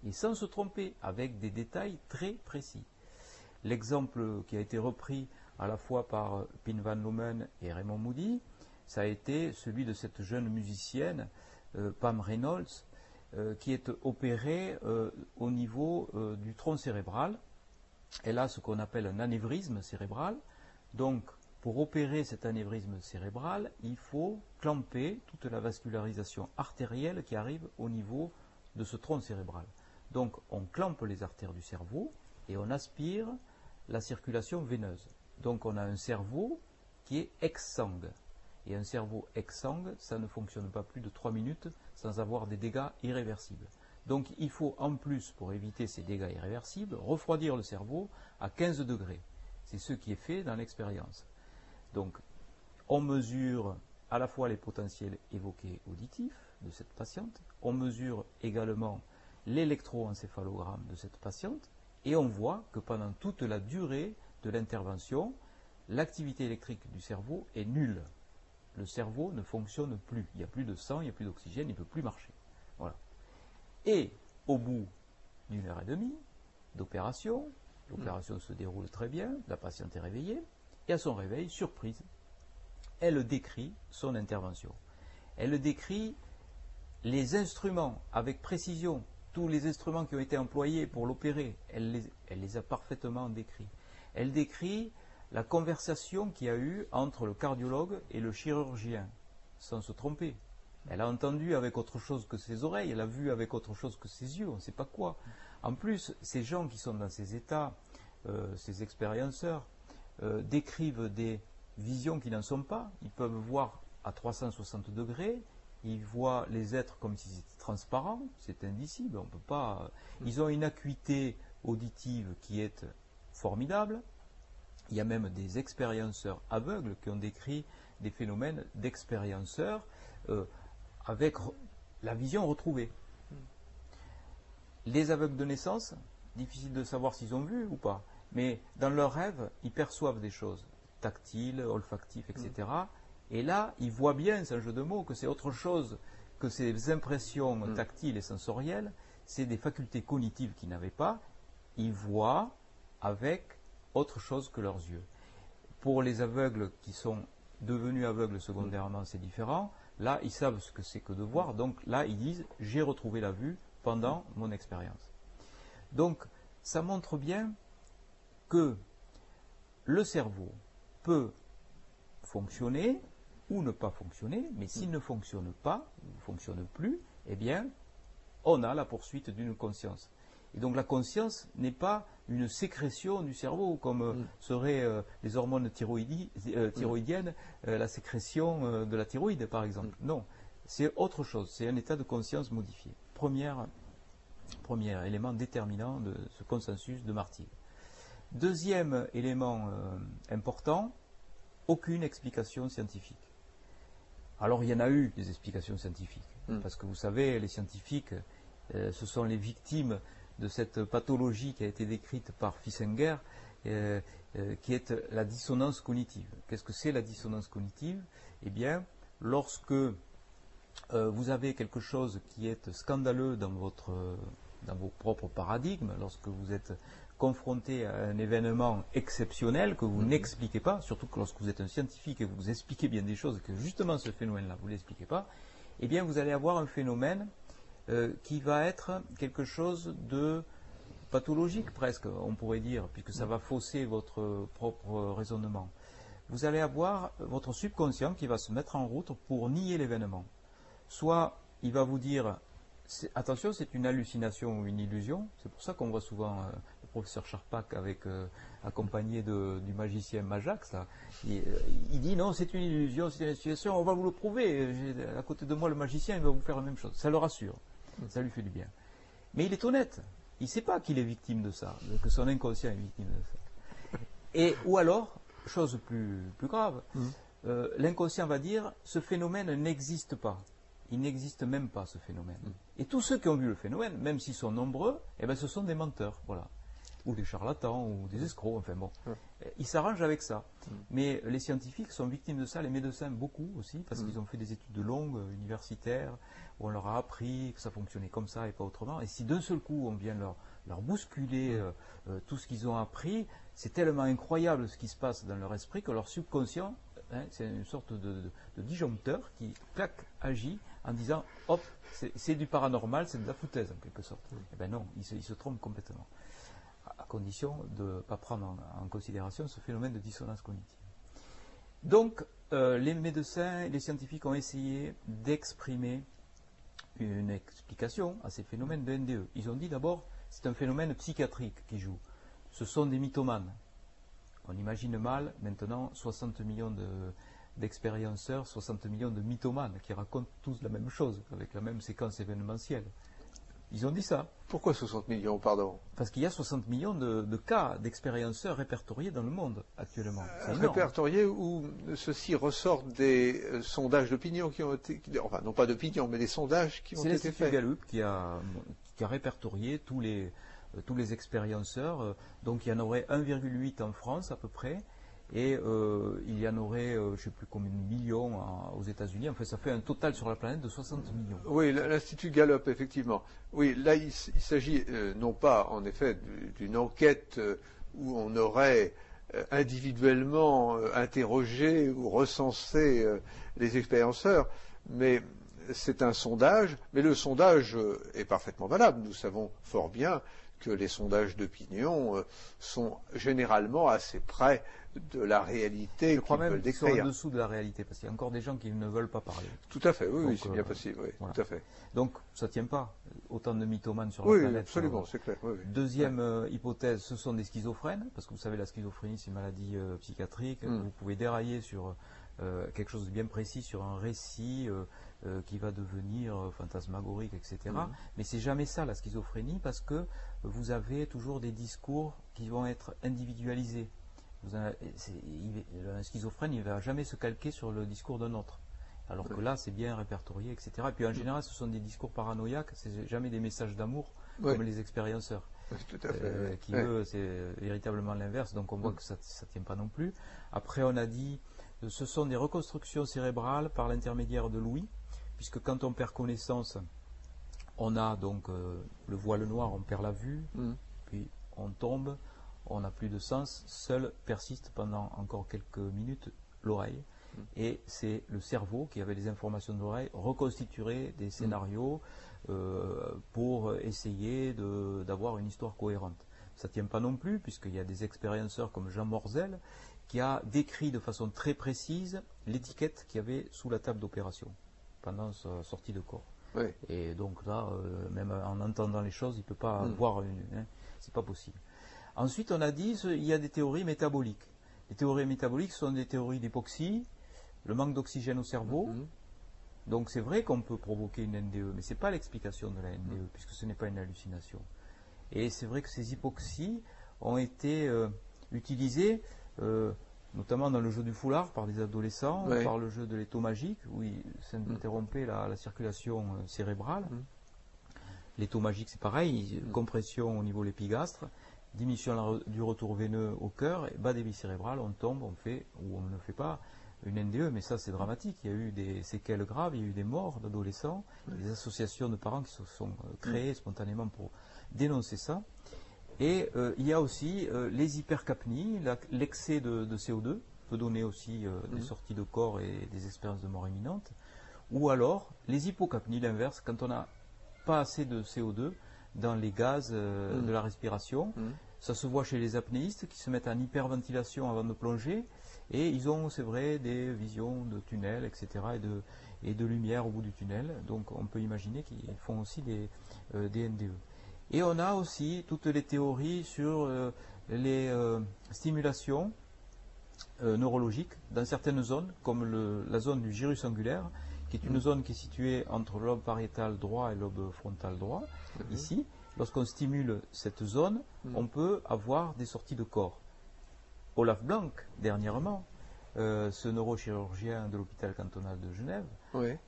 et sans se tromper, avec des détails très précis. L'exemple qui a été repris à la fois par Pim van Lommel et Raymond Moody, ça a été celui de cette jeune musicienne, Pam Reynolds, qui est opérée au niveau du tronc cérébral. Elle a ce qu'on appelle un anévrisme cérébral. Donc, pour opérer cet anévrisme cérébral, il faut clamper toute la vascularisation artérielle qui arrive au niveau de ce tronc cérébral. Donc, on clampe les artères du cerveau et on aspire la circulation veineuse. Donc, on a un cerveau qui est exsangue. Et un cerveau exsangue, ça ne fonctionne pas plus de 3 minutes sans avoir des dégâts irréversibles. Donc, il faut en plus, pour éviter ces dégâts irréversibles, refroidir le cerveau à 15 degrés. C'est ce qui est fait dans l'expérience. Donc, on mesure à la fois les potentiels évoqués auditifs de cette patiente, on mesure également l'électroencéphalogramme de cette patiente, et on voit que pendant toute la durée de l'intervention, l'activité électrique du cerveau est nulle. Le cerveau ne fonctionne plus. Il n'y a plus de sang, il n'y a plus d'oxygène, il ne peut plus marcher. Voilà. Et au bout d'une heure et demie d'opération, l'opération se déroule très bien, la patiente est réveillée, et à son réveil, surprise, elle décrit son intervention. Elle décrit les instruments avec précision, tous les instruments qui ont été employés pour l'opérer, elle les a parfaitement décrits. Elle décrit la conversation qu'il y a eu entre le cardiologue et le chirurgien, sans se tromper. Elle a entendu avec autre chose que ses oreilles, elle a vu avec autre chose que ses yeux, on ne sait pas quoi. En plus, ces gens qui sont dans ces états, ces expérienceurs, décrivent des visions qui n'en sont pas. Ils peuvent voir à 360 degrés, ils voient les êtres comme s'ils étaient transparents, c'est indicible, on peut pas... Ils ont une acuité auditive qui est formidable. Il y a même des expérienceurs aveugles qui ont décrit des phénomènes d'expérienceurs avec la vision retrouvée. Les aveugles de naissance, difficile de savoir s'ils ont vu ou pas, mais dans leurs rêves, ils perçoivent des choses tactiles, olfactives, etc. Et là, ils voient bien, c'est un jeu de mots, que c'est autre chose que ces impressions tactiles et sensorielles, c'est des facultés cognitives qu'ils n'avaient pas, ils voient avec autre chose que leurs yeux. Pour les aveugles qui sont devenus aveugles secondairement, c'est différent. Là, ils savent ce que c'est que de voir, donc là, ils disent « j'ai retrouvé la vue pendant mon expérience ». Donc, ça montre bien que le cerveau peut fonctionner ou ne pas fonctionner, mais s'il ne fonctionne pas, ne fonctionne plus, eh bien, on a la poursuite d'une conscience. Et donc, la conscience n'est pas une sécrétion du cerveau, comme seraient les hormones thyroïdiennes, la sécrétion de la thyroïde, par exemple. Non, c'est autre chose, c'est un état de conscience modifié. Premier élément déterminant de ce consensus de Martigues. Deuxième élément important, aucune explication scientifique. Alors, il y en a eu des explications scientifiques, parce que vous savez, les scientifiques, ce sont les victimes de cette pathologie qui a été décrite par Festinger, qui est la dissonance cognitive. Qu'est-ce que c'est la dissonance cognitive? Eh bien, lorsque vous avez quelque chose qui est scandaleux dans vos propres paradigmes, lorsque vous êtes confronté à un événement exceptionnel que vous n'expliquez pas, surtout que lorsque vous êtes un scientifique et que vous expliquez bien des choses, que justement ce phénomène-là, vous ne l'expliquez pas, eh bien, vous allez avoir un phénomène qui va être quelque chose de pathologique presque, on pourrait dire, puisque ça va fausser votre propre raisonnement. Vous allez avoir votre subconscient qui va se mettre en route pour nier l'événement. Soit il va vous dire, attention, c'est une hallucination ou une illusion, c'est pour ça qu'on voit souvent le professeur Charpak avec, accompagné du magicien Majax, là. Il dit non, c'est une illusion, c'est une hallucination, on va vous le prouver, à côté de moi le magicien, il va vous faire la même chose, ça le rassure. Ça lui fait du bien. Mais il est honnête. Il ne sait pas qu'il est victime de ça, que son inconscient est victime de ça. Et, ou alors, chose plus grave, l'inconscient va dire « ce phénomène n'existe pas ». Il n'existe même pas, ce phénomène. Et tous ceux qui ont vu le phénomène, même s'ils sont nombreux, eh ben, ce sont des menteurs, voilà. Ou des charlatans, ou des escrocs, enfin bon. Ils s'arrangent avec ça. Mais les scientifiques sont victimes de ça, les médecins beaucoup aussi, parce qu'ils ont fait des études longues, universitaires, où on leur a appris que ça fonctionnait comme ça et pas autrement. Et si d'un seul coup on vient leur bousculer tout ce qu'ils ont appris, c'est tellement incroyable ce qui se passe dans leur esprit que leur subconscient hein, c'est une sorte de disjoncteur qui, clac, agit en disant « hop, c'est du paranormal, c'est de la foutaise en quelque sorte ». Eh bien non, il se trompe complètement, à condition de ne pas prendre en considération ce phénomène de dissonance cognitive. Donc, les médecins et les scientifiques ont essayé d'exprimer une explication à ces phénomènes de NDE. Ils ont dit d'abord, c'est un phénomène psychiatrique qui joue. Ce sont des mythomanes. On imagine mal, maintenant, 60 millions d'expérienceurs, 60 millions de mythomanes qui racontent tous la même chose, avec la même séquence événementielle. Ils ont dit ça. Pourquoi 60 millions, pardon? Parce qu'il y a 60 millions de cas d'expérienceurs répertoriés dans le monde, actuellement. Répertoriés où ceci ressort des sondages d'opinion qui ont été... Enfin, non pas d'opinion, mais des sondages qui ont été faits. C'est l'Institut Gallup qui a répertorié tous les expérienceurs. Donc il y en aurait 1,8 en France, à peu près. Et il y en aurait, je ne sais plus combien de millions aux États-Unis. Enfin, ça fait un total sur la planète de 60 millions. Oui, l'Institut Gallup, effectivement. Oui, là, il s'agit non pas, en effet, d'une enquête où on aurait individuellement interrogé ou recensé les expérienceurs, mais c'est un sondage. Mais le sondage est parfaitement valable. Nous savons fort bien que les sondages d'opinion sont généralement assez près de la réalité. Je crois même qu'ils sont en dessous de la réalité, parce qu'il y a encore des gens qui ne veulent pas parler. Tout à fait, oui, c'est bien possible, oui, voilà. Tout à fait. Donc, ça ne tient pas, autant de mythomanes sur la planète. Absolument, c'est clair, oui, absolument, c'est clair. Deuxième hypothèse, ce sont des schizophrènes, parce que vous savez, la schizophrénie, c'est une maladie psychiatrique, vous pouvez dérailler sur quelque chose de bien précis, sur un récit qui va devenir fantasmagorique, etc. Mais c'est jamais ça, la schizophrénie, parce que vous avez toujours des discours qui vont être individualisés. Un schizophrène, il ne va jamais se calquer sur le discours d'un autre. Alors que là, c'est bien répertorié, etc. Et puis en général, ce sont des discours paranoïaques, c'est jamais des messages d'amour, comme les expérienceurs. Oui, tout à fait. Qui, eux, c'est véritablement l'inverse, donc on voit que ça ne tient pas non plus. Après, on a dit, ce sont des reconstructions cérébrales par l'intermédiaire de l'ouïe, puisque quand on perd connaissance, on a donc le voile noir, on perd la vue, puis on tombe, on n'a plus de sens, seul persiste pendant encore quelques minutes l'oreille. Et c'est le cerveau qui avait les informations de l'oreille reconstituerait des scénarios pour essayer d'avoir une histoire cohérente. Ça ne tient pas non plus, puisqu'il y a des expérienceurs comme Jean Morzel qui a décrit de façon très précise l'étiquette qu'il y avait sous la table d'opération pendant sa sortie de corps. Oui. Et donc là, même en entendant les choses, il ne peut pas voir une... Hein, c'est pas possible. Ensuite, on a dit qu'il y a des théories métaboliques. Les théories métaboliques sont des théories d'hypoxie, le manque d'oxygène au cerveau. Donc c'est vrai qu'on peut provoquer une NDE, mais ce n'est pas l'explication de la NDE, puisque ce n'est pas une hallucination. Et c'est vrai que ces hypoxies ont été utilisées, notamment dans le jeu du foulard, par des adolescents, par le jeu de l'étau magique, où ils s'interrompaient la circulation cérébrale. L'étau magique, c'est pareil, compression au niveau lépigastre. Diminution du retour veineux au cœur, bas débit cérébral, on tombe, on fait ou on ne fait pas une NDE, mais ça c'est dramatique. Il y a eu des séquelles graves, il y a eu des morts d'adolescents, des associations de parents qui se sont créées spontanément pour dénoncer ça. Et il y a aussi les hypercapnies, l'excès de CO2 peut donner aussi des sorties de corps et des expériences de mort imminente, ou alors les hypocapnies, l'inverse, quand on n'a pas assez de CO2 dans les gaz de la respiration. Ça se voit chez les apnéistes qui se mettent en hyperventilation avant de plonger et ils ont, c'est vrai, des visions de tunnels, etc. et de lumière au bout du tunnel. Donc on peut imaginer qu'ils font aussi des NDE. Et on a aussi toutes les théories sur les stimulations neurologiques dans certaines zones, comme la zone du gyrus angulaire, qui est une zone qui est située entre le lobe pariétal droit et le lobe frontal droit. Ici, lorsqu'on stimule cette zone, on peut avoir des sorties de corps. Olaf Blanke, dernièrement, ce neurochirurgien de l'hôpital cantonal de Genève,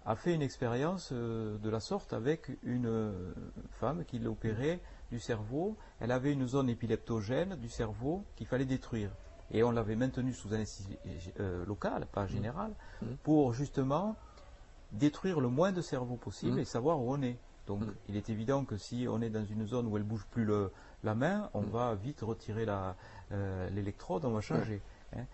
a fait une expérience de la sorte avec une femme qui l'opérait du cerveau. Elle avait une zone épileptogène du cerveau qu'il fallait détruire. Et on l'avait maintenue sous anesthésie locale, pas générale, pour justement détruire le moins de cerveau possible et savoir où on est. Donc il est évident que si on est dans une zone où elle ne bouge plus la main, on va vite retirer l'électrode, on va changer. Hein.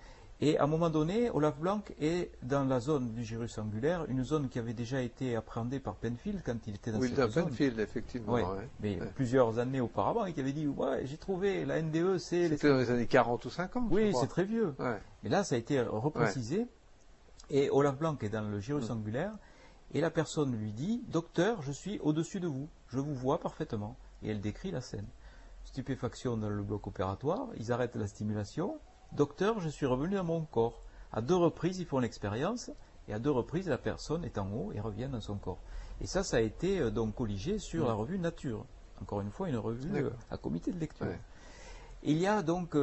Et à un moment donné, Olaf Blanke est dans la zone du gyrus angulaire, une zone qui avait déjà été appréhendée par Penfield quand il était dans cette zone. Penfield, effectivement. Ouais, ouais. Mais ouais. Plusieurs années auparavant, et qui avait dit ouais, j'ai trouvé, la NDE, c'est... C'était dans les années 40 ou 50, oui, c'est très vieux. Ouais. Mais là, ça a été reprécisé. Ouais. Et Olaf Blanke est dans le gyrus angulaire, et la personne lui dit « Docteur, je suis au-dessus de vous, je vous vois parfaitement. » Et elle décrit la scène. Stupéfaction dans le bloc opératoire, ils arrêtent la stimulation. Docteur, je suis revenu à mon corps. À deux reprises, ils font l'expérience, et à deux reprises, la personne est en haut et revient dans son corps. Et ça, ça a été donc colligé sur la revue Nature. Encore une fois, une revue à comité de lecture. Ouais. Il y a donc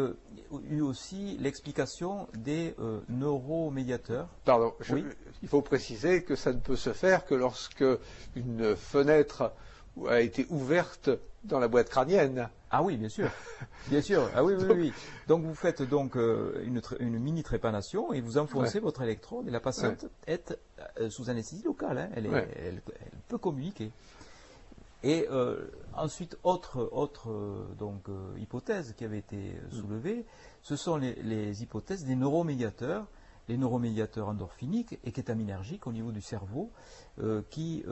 eu aussi l'explication des neuromédiateurs. Pardon, il faut préciser que ça ne peut se faire que lorsque une fenêtre a été ouverte dans la boîte crânienne. Ah oui, bien sûr. Bien sûr. Ah oui, oui, oui. Donc vous faites donc une mini trépanation et vous enfoncez votre électrode et la patiente est sous anesthésie locale. Hein. Elle est, elle peut communiquer. Et ensuite, autre hypothèse qui avait été soulevée, ce sont les hypothèses des neuromédiateurs, endorphiniques et kétaminergiques au niveau du cerveau, qui,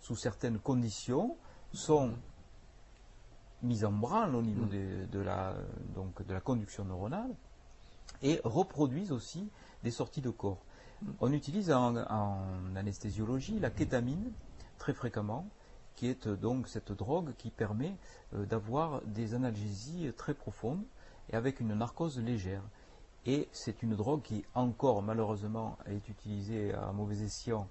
sous certaines conditions, sont mis en branle au niveau de la conduction neuronale et reproduisent aussi des sorties de corps. On utilise en anesthésiologie la kétamine très fréquemment, qui est donc cette drogue qui permet d'avoir des analgésies très profondes et avec une narcose légère. Et c'est une drogue qui encore malheureusement est utilisée à mauvais escient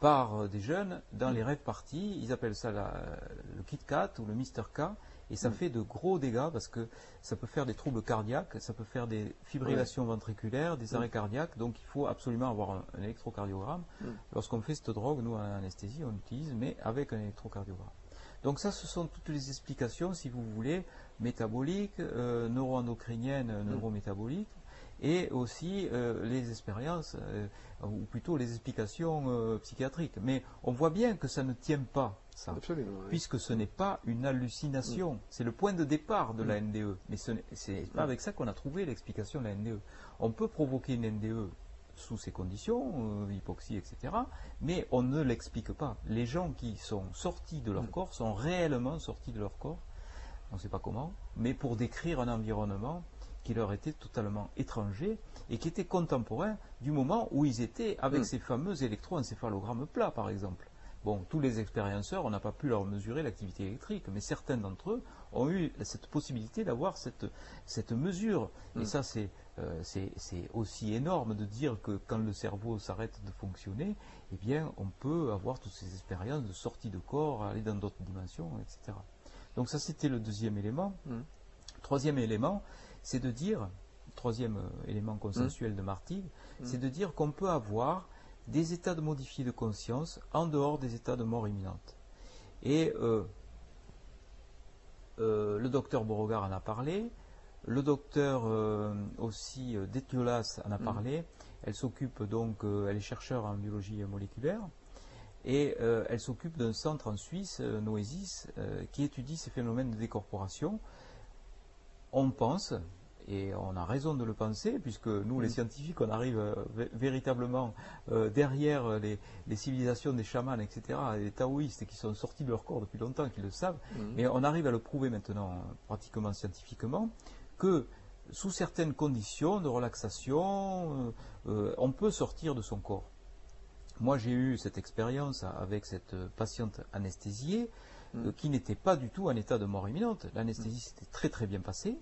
par des jeunes dans les rave parties. Ils appellent ça le Kit Kat ou le Mr K. Et ça fait de gros dégâts parce que ça peut faire des troubles cardiaques, ça peut faire des fibrillations ventriculaires, des arrêts cardiaques. Donc il faut absolument avoir un électrocardiogramme. Lorsqu'on fait cette drogue, nous en anesthésie, on l'utilise, mais avec un électrocardiogramme. Donc ça, ce sont toutes les explications, si vous voulez, métaboliques, neuroendocriniennes, neurométaboliques, et aussi les expériences, ou plutôt les explications psychiatriques. Mais on voit bien que ça ne tient pas, ça. Absolument, puisque ce n'est pas une hallucination. C'est le point de départ de la NDE. Mais ce n'est pas avec ça qu'on a trouvé l'explication de la NDE. On peut provoquer une NDE sous ces conditions, hypoxie, etc., mais on ne l'explique pas. Les gens qui sont sortis de leur corps sont réellement sortis de leur corps, on ne sait pas comment, mais pour décrire un environnement qui leur était totalement étranger et qui était contemporain du moment où ils étaient avec ces fameux électroencéphalogrammes plats, par exemple. Bon, tous les expérienceurs, on n'a pas pu leur mesurer l'activité électrique, mais certains d'entre eux ont eu cette possibilité d'avoir cette mesure. Et ça, c'est aussi énorme de dire que quand le cerveau s'arrête de fonctionner, eh bien, on peut avoir toutes ces expériences de sortie de corps, aller dans d'autres dimensions, etc. Donc ça, c'était le deuxième élément. Troisième élément, c'est de dire, troisième élément consensuel de Martigues, c'est de dire qu'on peut avoir des états de modifiés de conscience en dehors des états de mort imminente. Et le docteur Beauregard en a parlé, le docteur aussi Dethiollaz en a parlé. Elle s'occupe donc, elle est chercheure en biologie moléculaire, et elle s'occupe d'un centre en Suisse, Noesis, qui étudie ces phénomènes de décorporation. On pense, et on a raison de le penser, puisque nous, les scientifiques, on arrive véritablement derrière les civilisations des chamans, etc., les taoïstes qui sont sortis de leur corps depuis longtemps, qui le savent, mais on arrive à le prouver maintenant, pratiquement scientifiquement, que sous certaines conditions de relaxation, on peut sortir de son corps. Moi, j'ai eu cette expérience avec cette patiente anesthésiée, qui n'était pas du tout en état de mort imminente. L'anesthésie s'était très très bien passée.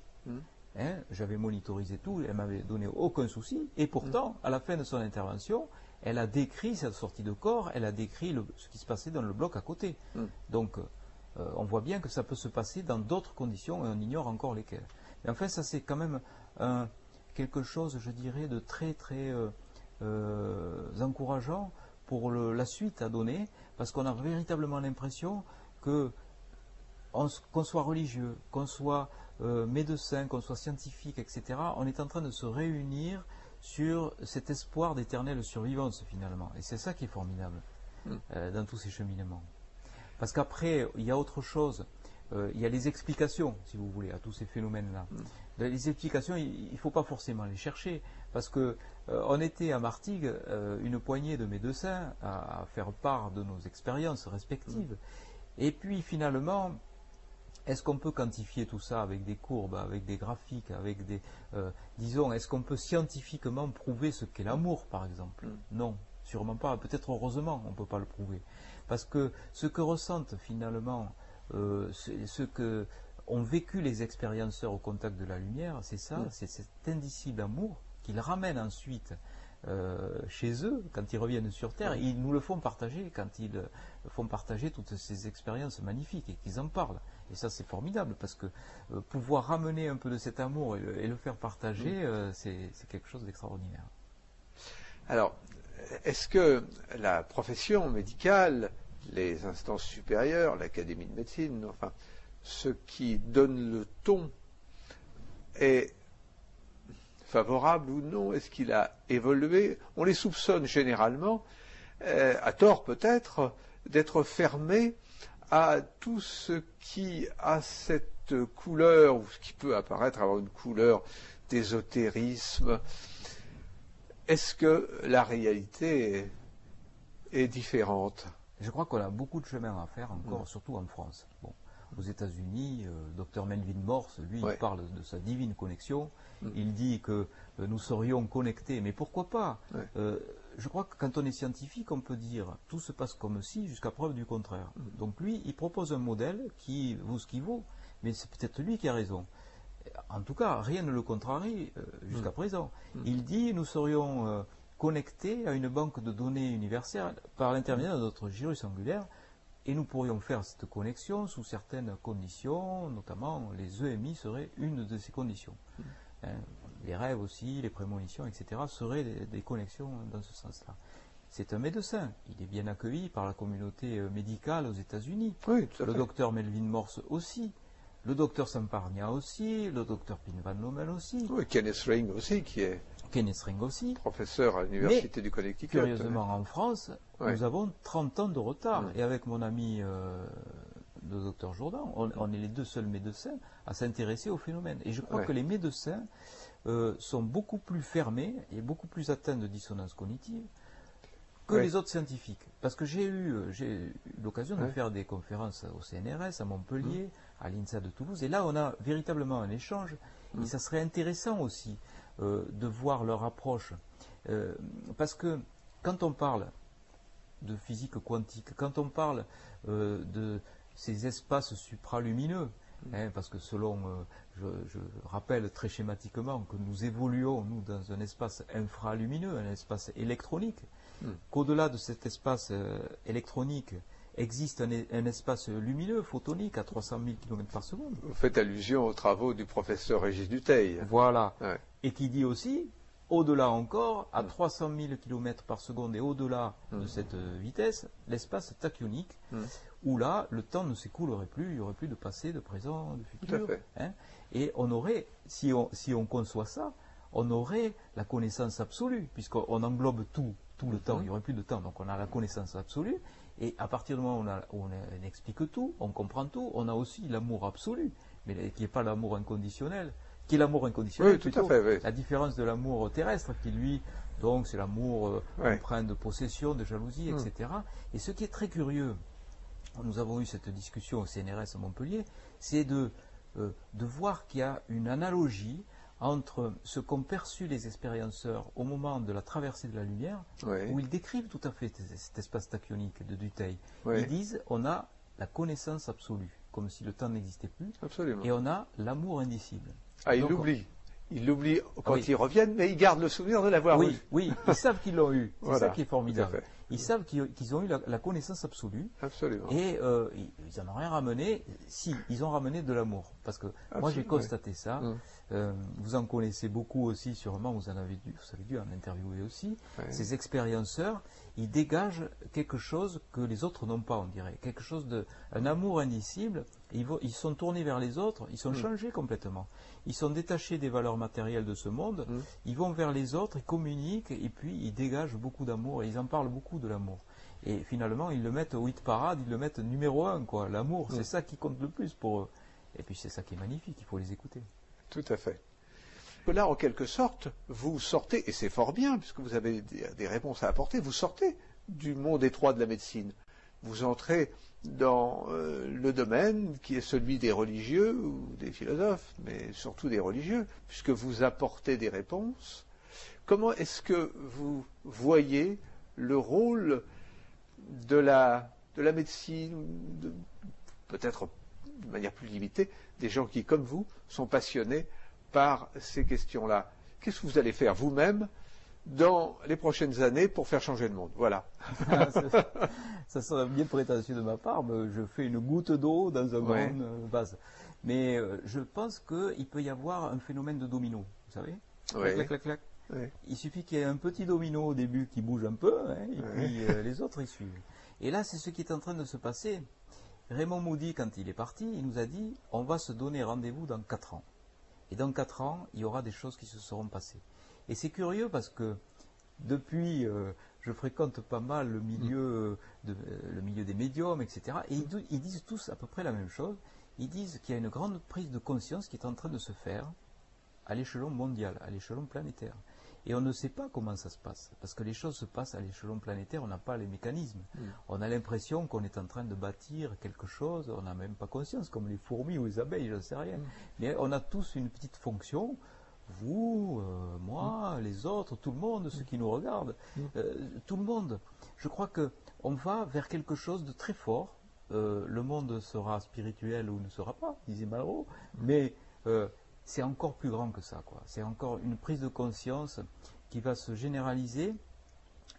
Hein, j'avais monitorisé tout, elle m'avait donné aucun souci, et pourtant, à la fin de son intervention, elle a décrit sa sortie de corps, elle a décrit ce qui se passait dans le bloc à côté. Donc, on voit bien que ça peut se passer dans d'autres conditions, et on ignore encore lesquelles. Mais enfin, ça c'est quand même quelque chose, je dirais, de très très encourageant pour la suite à donner, parce qu'on a véritablement l'impression que, qu'on soit religieux, qu'on soit médecin, qu'on soit scientifique, etc., on est en train de se réunir sur cet espoir d'éternelle survivance, finalement. Et c'est ça qui est formidable dans tous ces cheminements. Parce qu'après, il y a autre chose. il y a des explications, si vous voulez, à tous ces phénomènes-là. Les explications, il ne faut pas forcément les chercher, parce que on était à Martigues, une poignée de médecins à faire part de nos expériences respectives. Et puis finalement, est-ce qu'on peut quantifier tout ça avec des courbes, avec des graphiques, avec des... disons, est-ce qu'on peut scientifiquement prouver ce qu'est l'amour, par exemple? Non, sûrement pas. Peut-être heureusement, on ne peut pas le prouver. Parce que ce que ressentent finalement, ce que ont vécu les expérienceurs au contact de la lumière, c'est ça, c'est cet indicible d'amour qu'ils ramènent ensuite chez eux, quand ils reviennent sur Terre, ils nous le font partager, quand ils font partager toutes ces expériences magnifiques et qu'ils en parlent. Et ça, c'est formidable, parce que pouvoir ramener un peu de cet amour et le faire partager, c'est quelque chose d'extraordinaire. Alors, est-ce que la profession médicale, les instances supérieures, l'académie de médecine, enfin, ce qui donne le ton est favorable ou non? Est-ce qu'il a évolué? On les soupçonne généralement, à tort peut-être, d'être fermés à tout ce qui a cette couleur, ou ce qui peut apparaître avoir une couleur d'ésotérisme. Est-ce que la réalité est différente? Je crois qu'on a beaucoup de chemin à faire encore, surtout en France. Bon, aux États-Unis, docteur Melvin Morse, lui, il parle de sa divine connexion. Il dit que nous serions connectés, mais pourquoi pas? Je crois que quand on est scientifique, on peut dire tout se passe comme si, jusqu'à preuve du contraire. Donc lui, il propose un modèle qui vaut ce qu'il vaut, mais c'est peut-être lui qui a raison. En tout cas, rien ne le contrarie jusqu'à présent. Il dit nous serions connectés à une banque de données universelle par l'intermédiaire de notre gyrus angulaire, et nous pourrions faire cette connexion sous certaines conditions, notamment les EMI seraient une de ces conditions. Les rêves aussi, les prémonitions, etc., seraient des connexions dans ce sens-là. C'est un médecin, il est bien accueilli par la communauté médicale aux États-Unis. Oui, tout à fait. Le docteur Melvin Morse aussi, le docteur Sam Parnia aussi, le docteur Pim van Lommel aussi. Oui, Kenneth Ring aussi, qui est professeur à l'université du Connecticut. Curieusement, en France, nous avons 30 ans de retard. Et avec mon ami le docteur Jourdan, on est les deux seuls médecins à s'intéresser au phénomène. Et je crois que les médecins sont beaucoup plus fermés et beaucoup plus atteints de dissonance cognitive que les autres scientifiques. Parce que j'ai eu l'occasion de faire des conférences au CNRS, à Montpellier, à l'INSA de Toulouse, et là on a véritablement un échange, et ça serait intéressant aussi de voir leur approche. Parce que quand on parle de physique quantique, quand on parle de ces espaces supralumineux, parce que selon, je rappelle très schématiquement que nous évoluons, nous, dans un espace infralumineux, un espace électronique, qu'au-delà de cet espace électronique existe un espace lumineux, photonique, à 300 000 km par seconde. Vous faites allusion aux travaux du professeur Régis Duteil. Voilà. Ouais. Et qui dit aussi, au-delà encore, à 300 000 km par seconde et au-delà de cette vitesse, l'espace tachyonique, où là, le temps ne s'écoulerait plus, il n'y aurait plus de passé, de présent, de futur. Tout à fait. Et on aurait, si on conçoit ça, on aurait la connaissance absolue, puisqu'on englobe tout le temps, il n'y aurait plus de temps, donc on a la connaissance absolue, et à partir du moment où on explique tout, on comprend tout, on a aussi l'amour absolu, mais qui n'est pas l'amour inconditionnel, qui est l'amour inconditionnel, oui, plutôt, tout à fait, oui. La différence de l'amour terrestre, qui lui, donc c'est l'amour empreint de possession, de jalousie, etc. Et ce qui est très curieux, nous avons eu cette discussion au CNRS à Montpellier, c'est de voir qu'il y a une analogie entre ce qu'ont perçu les expérienceurs au moment de la traversée de la lumière, où ils décrivent tout à fait cet espace tachyonique de Duteil. Oui. Ils disent, on a la connaissance absolue, comme si le temps n'existait plus, et on a l'amour indicible. Ah, ils l'oublient. Ils l'oublient quand ils reviennent, mais ils gardent le souvenir de l'avoir eu. Oui, ils savent qu'ils l'ont eu. C'est ça qui est formidable. Ils savent qu'ils ont eu la connaissance absolue. Absolument. Et ils n'en ont rien ramené. Si, ils ont ramené de l'amour. Parce que moi, j'ai constaté ça. Vous en connaissez beaucoup aussi, sûrement. Vous avez dû en interviewer aussi. Ces expérienceurs, ils dégagent quelque chose que les autres n'ont pas, on dirait. Quelque chose un amour indicible. Ils sont tournés vers les autres. Ils sont changés complètement. Ils sont détachés des valeurs matérielles de ce monde. Ils vont vers les autres. Ils communiquent. Et puis, ils dégagent beaucoup d'amour. Et ils en parlent beaucoup de l'amour. Et finalement, ils le mettent au hit parade, ils le mettent numéro 1, quoi. L'amour, c'est ça qui compte le plus pour eux. Et puis c'est ça qui est magnifique, il faut les écouter. Tout à fait. Là, en quelque sorte, vous sortez, et c'est fort bien, puisque vous avez des réponses à apporter, vous sortez du monde étroit de la médecine. Vous entrez dans le domaine qui est celui des religieux ou des philosophes, mais surtout des religieux, puisque vous apportez des réponses. Comment est-ce que vous voyez le rôle de la médecine, peut-être de manière plus limitée, des gens qui, comme vous, sont passionnés par ces questions-là? Qu'est-ce que vous allez faire vous-même dans les prochaines années pour faire changer le monde? Voilà. Ça serait bien prétentieux de ma part, mais je fais une goutte d'eau dans un monde vaste. Mais je pense qu'il peut y avoir un phénomène de domino, vous savez. Clac, clac, clac. Oui. Il suffit qu'il y ait un petit domino au début qui bouge un peu, et puis les autres ils suivent. Et là, c'est ce qui est en train de se passer. Raymond Moody, quand il est parti, il nous a dit on va se donner rendez-vous dans 4 ans. Et dans 4 ans, il y aura des choses qui se seront passées. Et c'est curieux parce que depuis, je fréquente pas mal le milieu, le milieu des médiums, etc. Et ils disent tous à peu près la même chose. Ils disent qu'il y a une grande prise de conscience qui est en train de se faire à l'échelon mondial, à l'échelon planétaire. Et on ne sait pas comment ça se passe, parce que les choses se passent à l'échelon planétaire, on n'a pas les mécanismes. On a l'impression qu'on est en train de bâtir quelque chose, on n'a même pas conscience, comme les fourmis ou les abeilles, j'en sais rien. Mais on a tous une petite fonction, vous, moi, les autres, tout le monde, ceux qui nous regardent, tout le monde. Je crois qu'on va vers quelque chose de très fort. Le monde sera spirituel ou ne sera pas, disait Malraux, mais... c'est encore plus grand que ça, quoi. C'est encore une prise de conscience qui va se généraliser.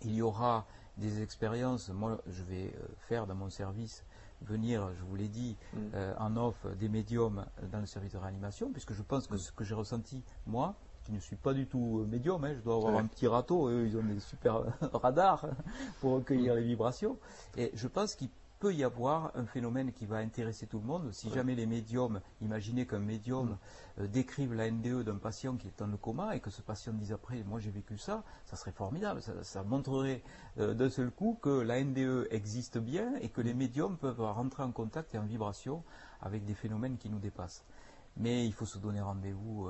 Il y aura des expériences. Moi, je vais faire dans mon service venir, je vous l'ai dit, en off des médiums dans le service de réanimation, puisque je pense que ce que j'ai ressenti, moi, qui ne suis pas du tout médium, je dois avoir un petit râteau, eux, ils ont des super radars pour recueillir les vibrations. Et je pense qu'il peut y avoir un phénomène qui va intéresser tout le monde. Si jamais les médiums, imaginez qu'un médium décrive la NDE d'un patient qui est dans le coma et que ce patient dise après « moi j'ai vécu ça », ça serait formidable, ça montrerait d'un seul coup que la NDE existe bien et que les médiums peuvent rentrer en contact et en vibration avec des phénomènes qui nous dépassent. Mais il faut se donner rendez-vous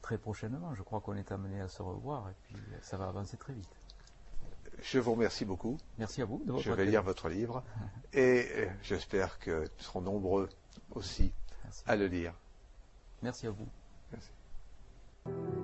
très prochainement, je crois qu'on est amené à se revoir et puis ça va avancer très vite. Je vous remercie beaucoup. Merci à vous. Je vais lire votre livre et j'espère que nous serons nombreux aussi à le lire. Merci à vous. Merci.